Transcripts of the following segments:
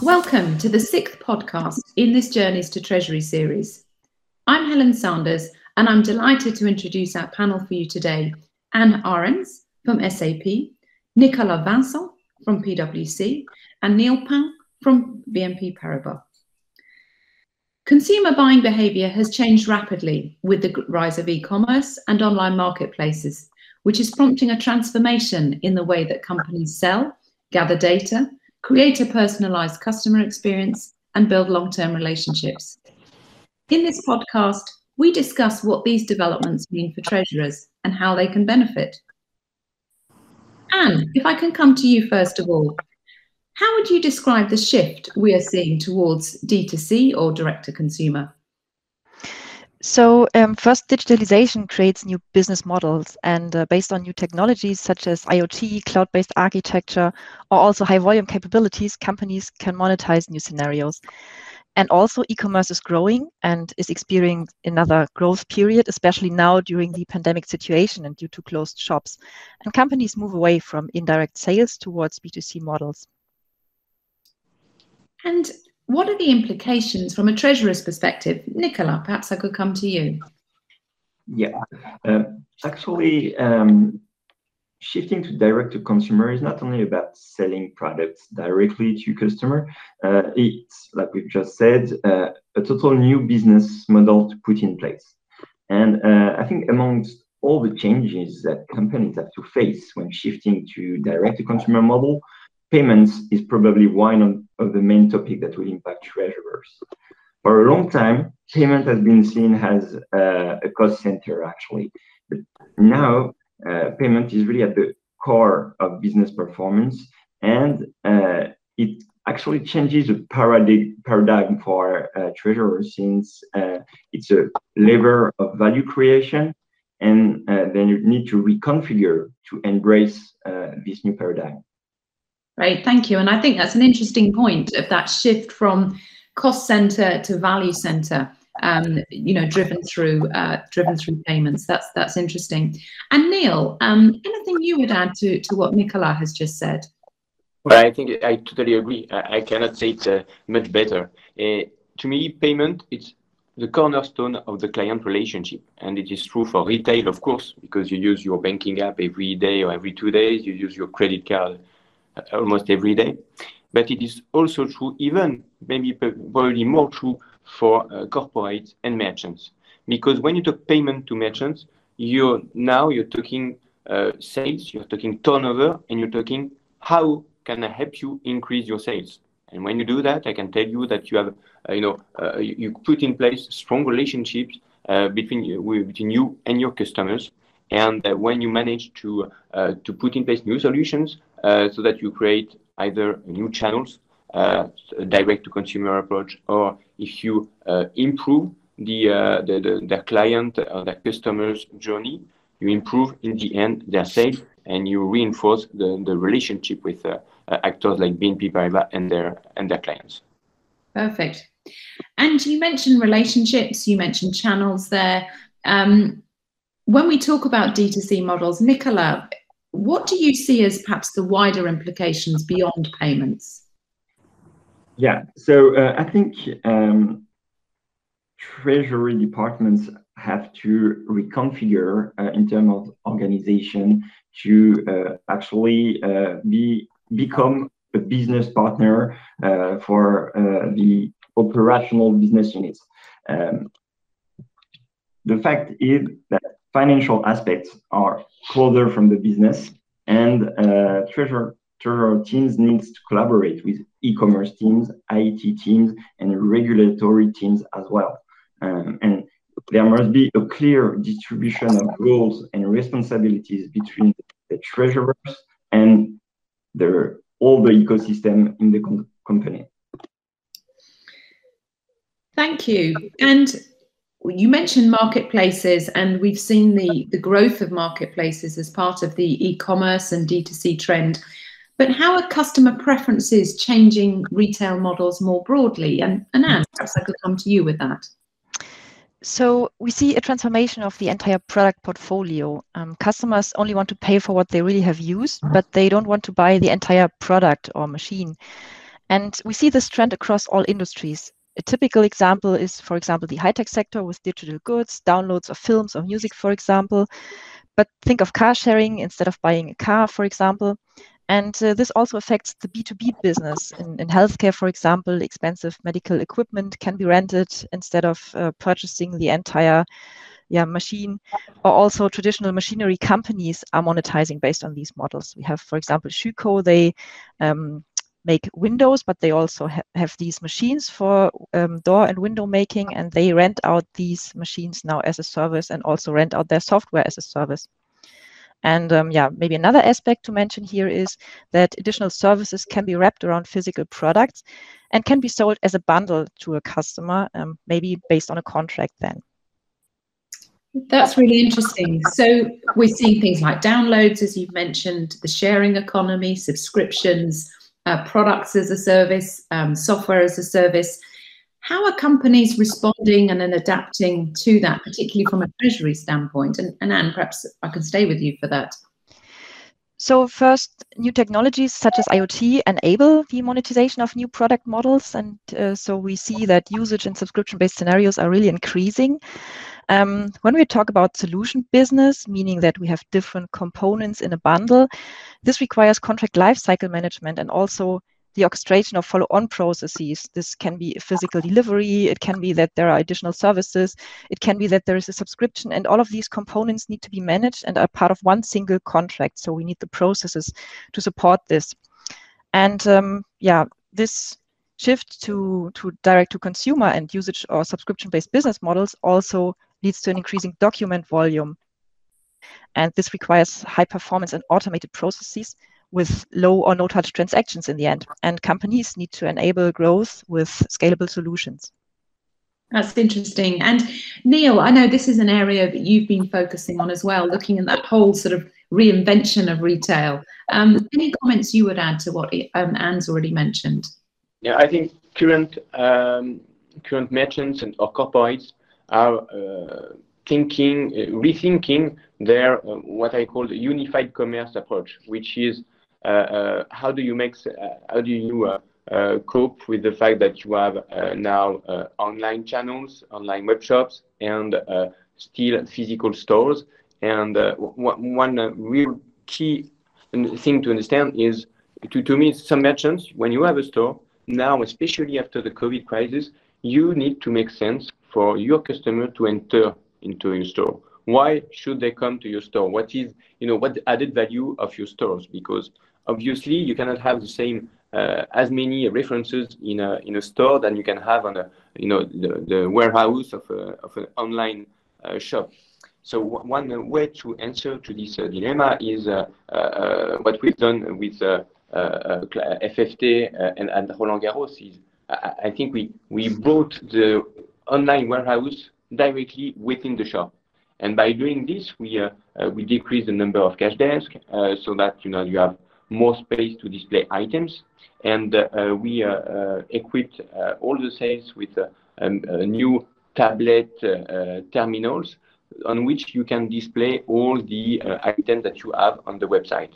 Welcome to the 6th podcast in this Journeys to Treasury series. I'm Helen Sanders and I'm delighted to introduce our panel for you today. Anne-Christin Ahrens from SAP, Nicolas Vincent from PwC and Neil Pein from BNP Paribas. Consumer buying behaviour has changed rapidly with the rise of e-commerce and online marketplaces, which is prompting a transformation in the way that companies sell, gather data, create a personalised customer experience and build long-term relationships. In this podcast, we discuss what these developments mean for treasurers and how they can benefit. Anne, if I can come to you first of all, how would you describe the shift we are seeing towards D2C or direct-to-consumer? So first, digitalization creates new business models and based on new technologies such as IoT, cloud-based architecture, or also high-volume capabilities, companies can monetize new scenarios. And also e-commerce is growing and is experiencing another growth period, especially now during the pandemic situation and due to closed shops. And companies move away from indirect sales towards B2C models. And what are the implications from a treasurer's perspective? Nicolas, perhaps I could come to you. Yeah, shifting to direct to consumer is not only about selling products directly to customer. It's, like we've just said, a total new business model to put in place. And I think amongst all the changes that companies have to face when shifting to direct to consumer model, payments is probably one of the main topic that will impact treasurers. For a long time, payment has been seen as a cost center, actually. But now, payment is really at the core of business performance, and it actually changes the paradigm for treasurers, since it's a lever of value creation, and then you need to reconfigure to embrace this new paradigm. Right, thank you. And I think that's an interesting point of that shift from cost center to value center. Driven through payments. That's interesting. And Neil, anything you would add to what Nicolas has just said? Well, I think I totally agree. I cannot say it much better. To me, payment is the cornerstone of the client relationship, and it is true for retail, of course, because you use your banking app every day or every 2 days. You use your credit card almost every day. But it is also true, even maybe probably more true, for corporates and merchants, because when you talk payment to merchants, you're talking sales, you're talking turnover, and you're talking how can I help you increase your sales. And when you do that, I can tell you that you have you put in place strong relationships between you and your customers, and when you manage to put in place new solutions so that you create either new channels, direct-to-consumer approach, or if you improve the client or the customer's journey, you improve in the end their sales, and you reinforce the relationship with actors like BNP Paribas and their clients. Perfect. And you mentioned relationships, you mentioned channels there. When we talk about D2C models, Nicolas, what do you see as perhaps the wider implications beyond payments? Yeah, so I think treasury departments have to reconfigure in terms of organization to become a business partner for the operational business units. The fact is that financial aspects are closer from the business, and treasury teams need to collaborate with e-commerce teams, IT teams, and regulatory teams as well. And there must be a clear distribution of roles and responsibilities between the treasurers and all the ecosystem in the company. Thank you. And you mentioned marketplaces, and we've seen the growth of marketplaces as part of the e-commerce and D2C trend. But how are customer preferences changing retail models more broadly? And Anne, perhaps I could come to you with that. So we see a transformation of the entire product portfolio. Customers only want to pay for what they really have used, but they don't want to buy the entire product or machine. And we see this trend across all industries. A typical example is, for example, the high-tech sector with digital goods, downloads of films or music, for example. But think of car sharing instead of buying a car, for example. And this also affects the B2B business. In healthcare, for example, expensive medical equipment can be rented instead of purchasing the entire machine. Or also traditional machinery companies are monetizing based on these models. We have, for example, Shuko. They make windows, but they also have these machines for door and window making, and they rent out these machines now as a service and also rent out their software as a service. And maybe another aspect to mention here is that additional services can be wrapped around physical products and can be sold as a bundle to a customer, maybe based on a contract then. That's really interesting. So we're seeing things like downloads, as you've mentioned, the sharing economy, subscriptions, products as a service, software as a service. How are companies responding and then adapting to that, particularly from a treasury standpoint? And Anne, perhaps I can stay with you for that. So first, new technologies such as IoT enable the monetization of new product models. And so we see that usage and subscription-based scenarios are really increasing. When we talk about solution business, meaning that we have different components in a bundle, this requires contract lifecycle management and also the orchestration of follow-on processes. This can be a physical delivery, it can be that there are additional services, it can be that there is a subscription, and all of these components need to be managed and are part of one single contract. So we need the processes to support this. And this shift to direct-to-consumer and usage or subscription-based business models also leads to an increasing document volume. And this requires high performance and automated processes with low or no-touch transactions in the end. And companies need to enable growth with scalable solutions. That's interesting. And Neil, I know this is an area that you've been focusing on as well, looking at that whole sort of reinvention of retail. Any comments you would add to what Anne's already mentioned? Yeah, I think current merchants or corporates are rethinking their what I call the unified commerce approach, which is how do you cope with the fact that you have now online channels, online web shops, and still physical stores? And one real key thing to understand is, to me, some merchants, when you have a store now, especially after the COVID crisis, you need to make sense for your customer to enter into your store. Why should they come to your store? What is, what the added value of your stores? Because obviously you cannot have the same as many references in a store than you can have on the warehouse of an online shop. So one way to answer to this dilemma is what we've done with FFT and Roland-Garros is, I think we brought the online warehouse directly within the shop. And by doing this, we decrease the number of cash desks so that you have more space to display items. And we equipped all the sales with new tablet terminals on which you can display all the items that you have on the website.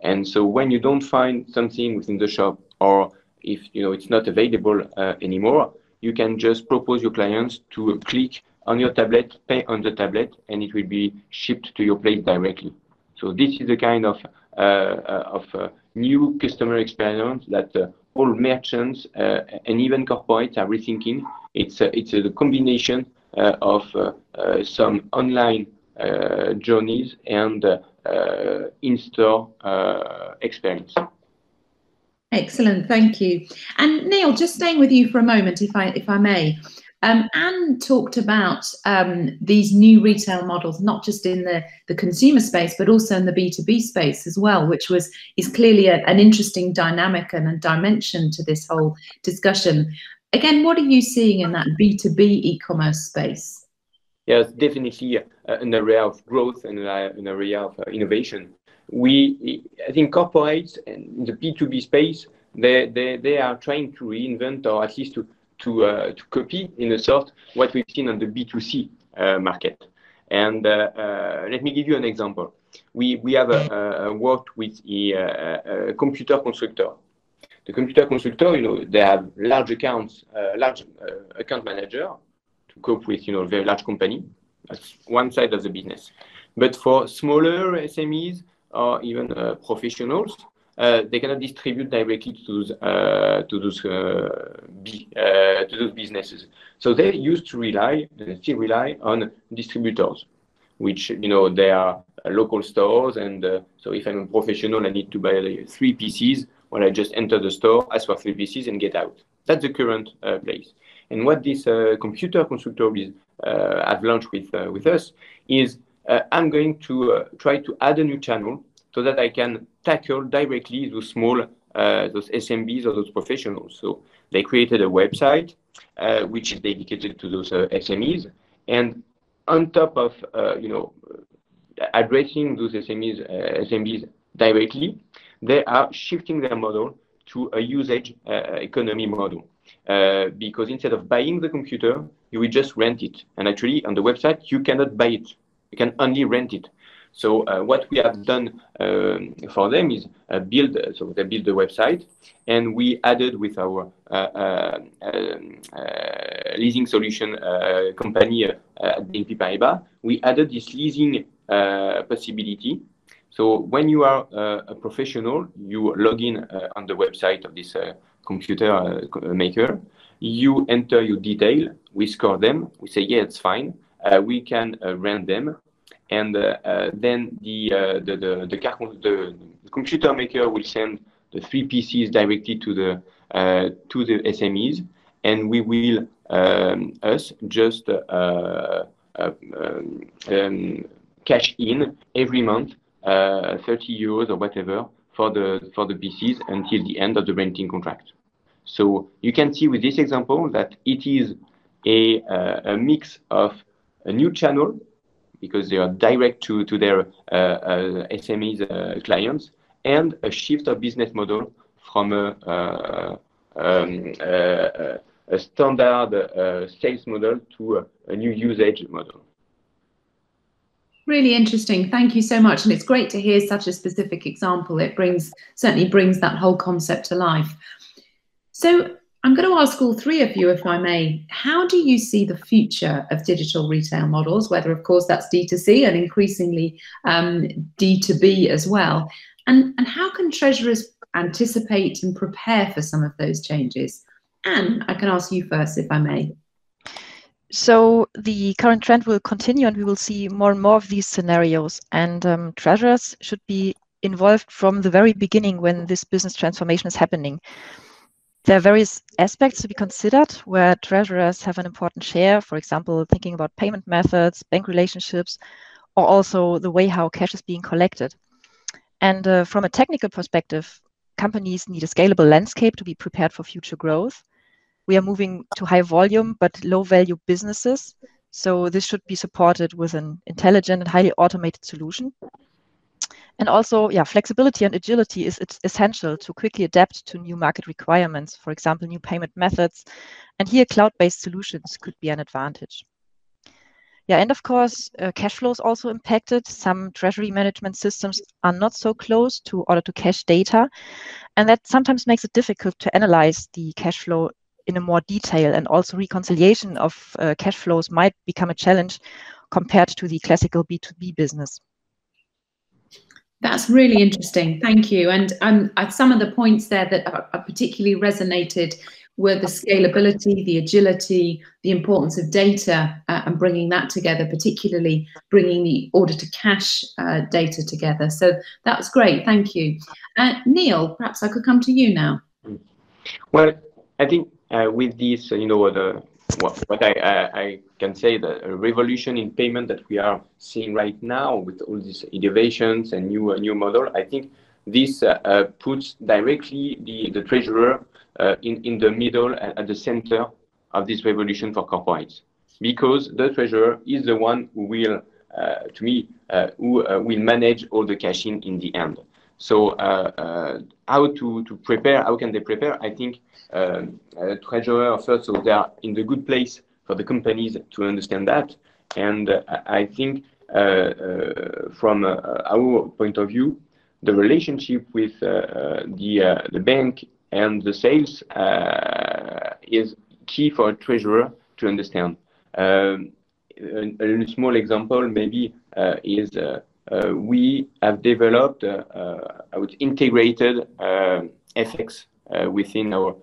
And so when you don't find something within the shop, or if it's not available anymore, you can just propose your clients to click on your tablet, pay on the tablet, and it will be shipped to your place directly. So this is the kind of new customer experience that all merchants and even corporates are rethinking. It's a combination of some online journeys and in-store experience. Excellent, thank you. And Neil, just staying with you for a moment, if I may. Anne talked about these new retail models, not just in the consumer space, but also in the B2B space as well, which is clearly an interesting dynamic and a dimension to this whole discussion. Again, what are you seeing in that B2B e-commerce space? Yes, definitely an area of growth and an area of innovation. I think corporates in the B2B space, they are trying to reinvent, or at least to to copy, in a sort, what we've seen on the B2C market. And let me give you an example. We have worked with a computer constructor. The computer constructor, you know, they have large accounts, large account manager to cope with, you know, very large company. That's one side of the business. But for smaller SMEs or even professionals, they cannot distribute directly to those businesses. So they used to rely, they still rely on distributors, which, you know, they are local stores. And so if I'm a professional, I need to buy three PCs. Well, I just enter the store, ask for three PCs, and get out. That's the current place. And what this computer constructor is have launched with us is I'm going to try to add a new channel so that I can tackle directly those small, those SMBs or those professionals. So they created a website which is dedicated to those SMEs, and on top of you know, addressing those SMBs directly, they are shifting their model to a usage economy model, because instead of buying the computer, you will just rent it. And actually, on the website, you cannot buy it; you can only rent it. So what we have done for them is build. So they build the website, and we added with our leasing solution company BNP Paribas. We added this leasing possibility. So when you are a professional, you log in on the website of this computer maker. You enter your detail. We score them. We say, yeah, it's fine. We can rent them. And then the computer maker will send the three PCs directly to the SMEs, and we will us just cash in every month 30 euros or whatever for the PCs until the end of the renting contract. So you can see with this example that it is a mix of a new channel, because they are direct to their SMEs clients, and a shift of business model from a standard sales model to a new usage model. Really interesting. Thank you so much. And it's great to hear such a specific example. It certainly brings that whole concept to life. So I'm going to ask all three of you, if I may, how do you see the future of digital retail models, whether, of course, that's D2C and increasingly D2B as well? And how can treasurers anticipate and prepare for some of those changes? Anne, I can ask you first, if I may. So the current trend will continue, and we will see more and more of these scenarios. And treasurers should be involved from the very beginning when this business transformation is happening. There are various aspects to be considered where treasurers have an important share, for example, thinking about payment methods, bank relationships, or also the way how cash is being collected. And from a technical perspective, companies need a scalable landscape to be prepared for future growth. We are moving to high volume but low value businesses, so this should be supported with an intelligent and highly automated solution. And also, yeah, flexibility and agility is essential to quickly adapt to new market requirements, for example, new payment methods. And here, cloud-based solutions could be an advantage. Yeah, and of course, cash flow is also impacted. Some treasury management systems are not so close to order-to-cash data, and that sometimes makes it difficult to analyze the cash flow in a more detail. And also, reconciliation of cash flows might become a challenge compared to the classical B2B business. That's really interesting. Thank you. And some of the points there that are particularly resonated were the scalability, the agility, the importance of data, and bringing that together, particularly bringing the order to cash data together. So that's great. Thank you. Neil, perhaps I could come to you now. Well, I think with this, you know, what I can say, the revolution in payment that we are seeing right now with all these innovations and new model, I think this puts directly the treasurer in the middle, at the center of this revolution for corporates, because the treasurer is the one who will, to me, who will manage all the cash in the end. So how to prepare, how can they prepare? I think treasurer first, so they are in the good place for the companies to understand that. And I think from our point of view, the relationship with the bank and the sales is key for a treasurer to understand. A small example maybe is we have developed integrated FX within our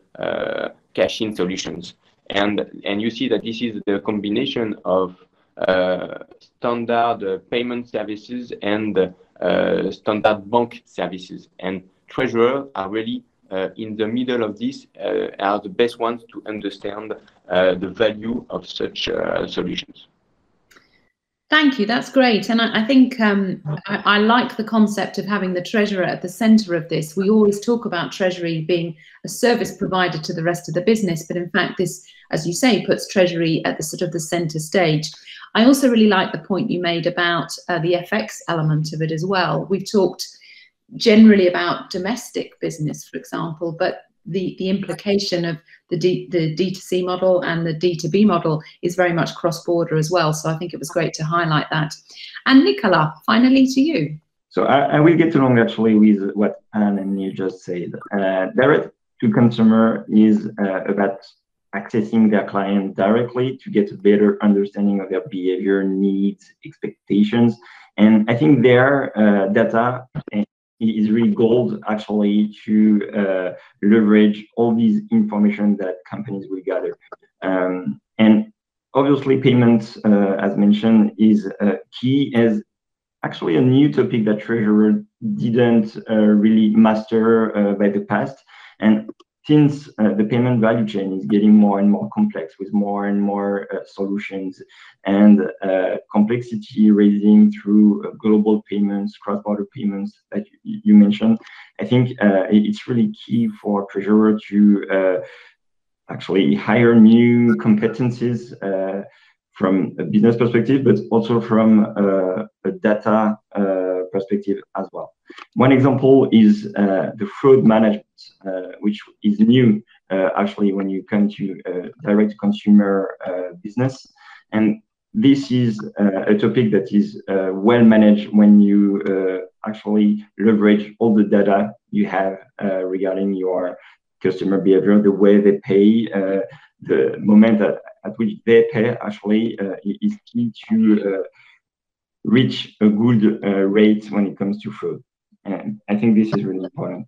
cash-in solutions. And you see that this is the combination of standard payment services and standard bank services. And treasurers are really in the middle of this, are the best ones to understand the value of such solutions. Thank you. That's great. And I think I like the concept of having the treasurer at the centre of this. We always talk about treasury being a service provider to the rest of the business. But in fact, this, as you say, puts treasury at the sort of the centre stage. I also really like the point you made about the FX element of it as well. We've talked generally about domestic business, for example, but the implication of the D2C model and the D2B model is very much cross-border as well. So I think it was great to highlight that. And Nicolas, finally to you. So I will get along actually with what Anne and you just said. Direct to consumer is about accessing their client directly to get a better understanding of their behavior, needs, expectations. And I think their data is really gold actually to leverage all these information that companies will gather. And obviously payments, as mentioned, is key, as actually a new topic that treasurer didn't really master by the past. And since the payment value chain is getting more and more complex with more and more solutions, and complexity raising through global payments, cross-border payments that you mentioned, I think it's really key for treasurer to actually hire new competencies from a business perspective, but also from a data perspective as well. One example is the fraud management, which is new actually when you come to direct consumer business. And this is a topic that is well managed when you actually leverage all the data you have regarding your customer behavior, the way they pay, the moment at which they pay actually is key to reach a good rate when it comes to fraud. And I think this is really important.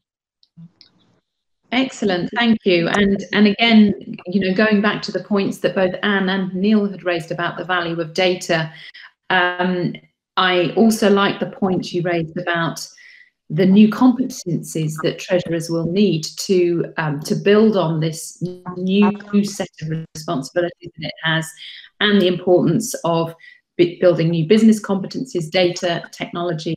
Excellent, thank you. And again, you know, going back to the points that both Anne and Neil had raised about the value of data, I also like the point you raised about the new competencies that treasurers will need to build on this new set of responsibilities that it has, and the importance of building new business competencies, data, technology,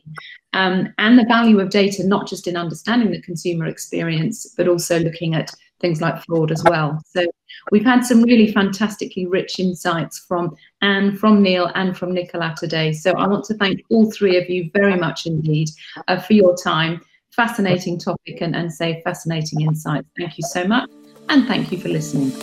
and the value of data, not just in understanding the consumer experience, but also looking at things like fraud as well. So we've had some really fantastically rich insights from Anne, from Neil, and from Nicolas today. So I want to thank all three of you very much indeed for your time. Fascinating topic, and say fascinating insights. Thank you so much, and thank you for listening.